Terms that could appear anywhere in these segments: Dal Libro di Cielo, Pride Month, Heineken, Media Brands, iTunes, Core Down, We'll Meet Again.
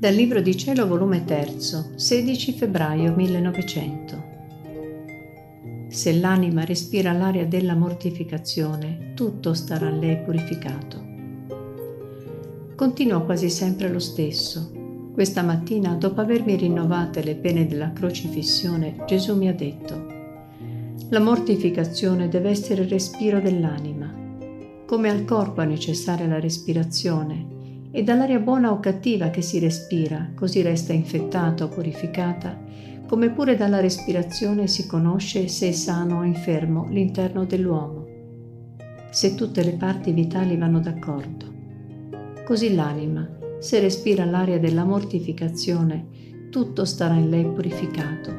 Dal Libro di Cielo, volume 3, 16 febbraio 1900. Se l'anima respira l'aria della mortificazione, tutto starà a lei purificato. Continuò quasi sempre lo stesso. Questa mattina, dopo avermi rinnovate le pene della crocifissione, Gesù mi ha detto: la mortificazione deve essere il respiro dell'anima. Come al corpo è necessaria la respirazione, e dall'aria buona o cattiva che si respira, così resta infettata o purificata, come pure dalla respirazione si conosce se è sano o infermo l'interno dell'uomo, se tutte le parti vitali vanno d'accordo. Così l'anima, se respira l'aria della mortificazione, tutto starà in lei purificato.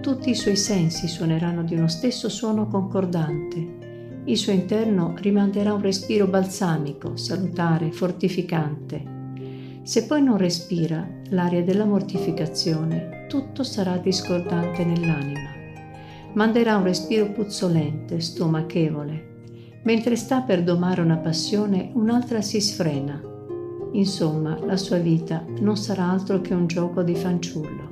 Tutti i suoi sensi suoneranno di uno stesso suono concordante. Il suo interno rimanderà un respiro balsamico, salutare, fortificante. Se poi non respira l'aria della mortificazione, tutto sarà discordante nell'anima. Manderà un respiro puzzolente, stomachevole. Mentre sta per domare una passione, un'altra si sfrena. Insomma, la sua vita non sarà altro che un gioco di fanciullo.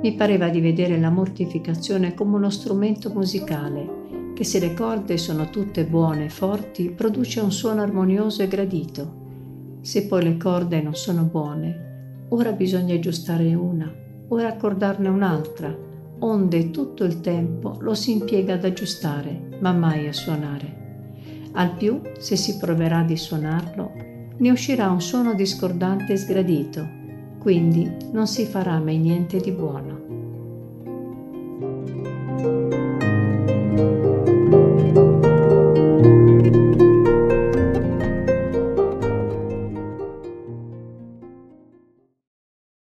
Mi pareva di vedere la mortificazione come uno strumento musicale, che se le corde sono tutte buone e forti produce un suono armonioso e gradito. Se poi le corde non sono buone, ora bisogna aggiustare una, ora accordarne un'altra, onde tutto il tempo lo si impiega ad aggiustare, ma mai a suonare. Al più, se si proverà di suonarlo, ne uscirà un suono discordante e sgradito, quindi non si farà mai niente di buono.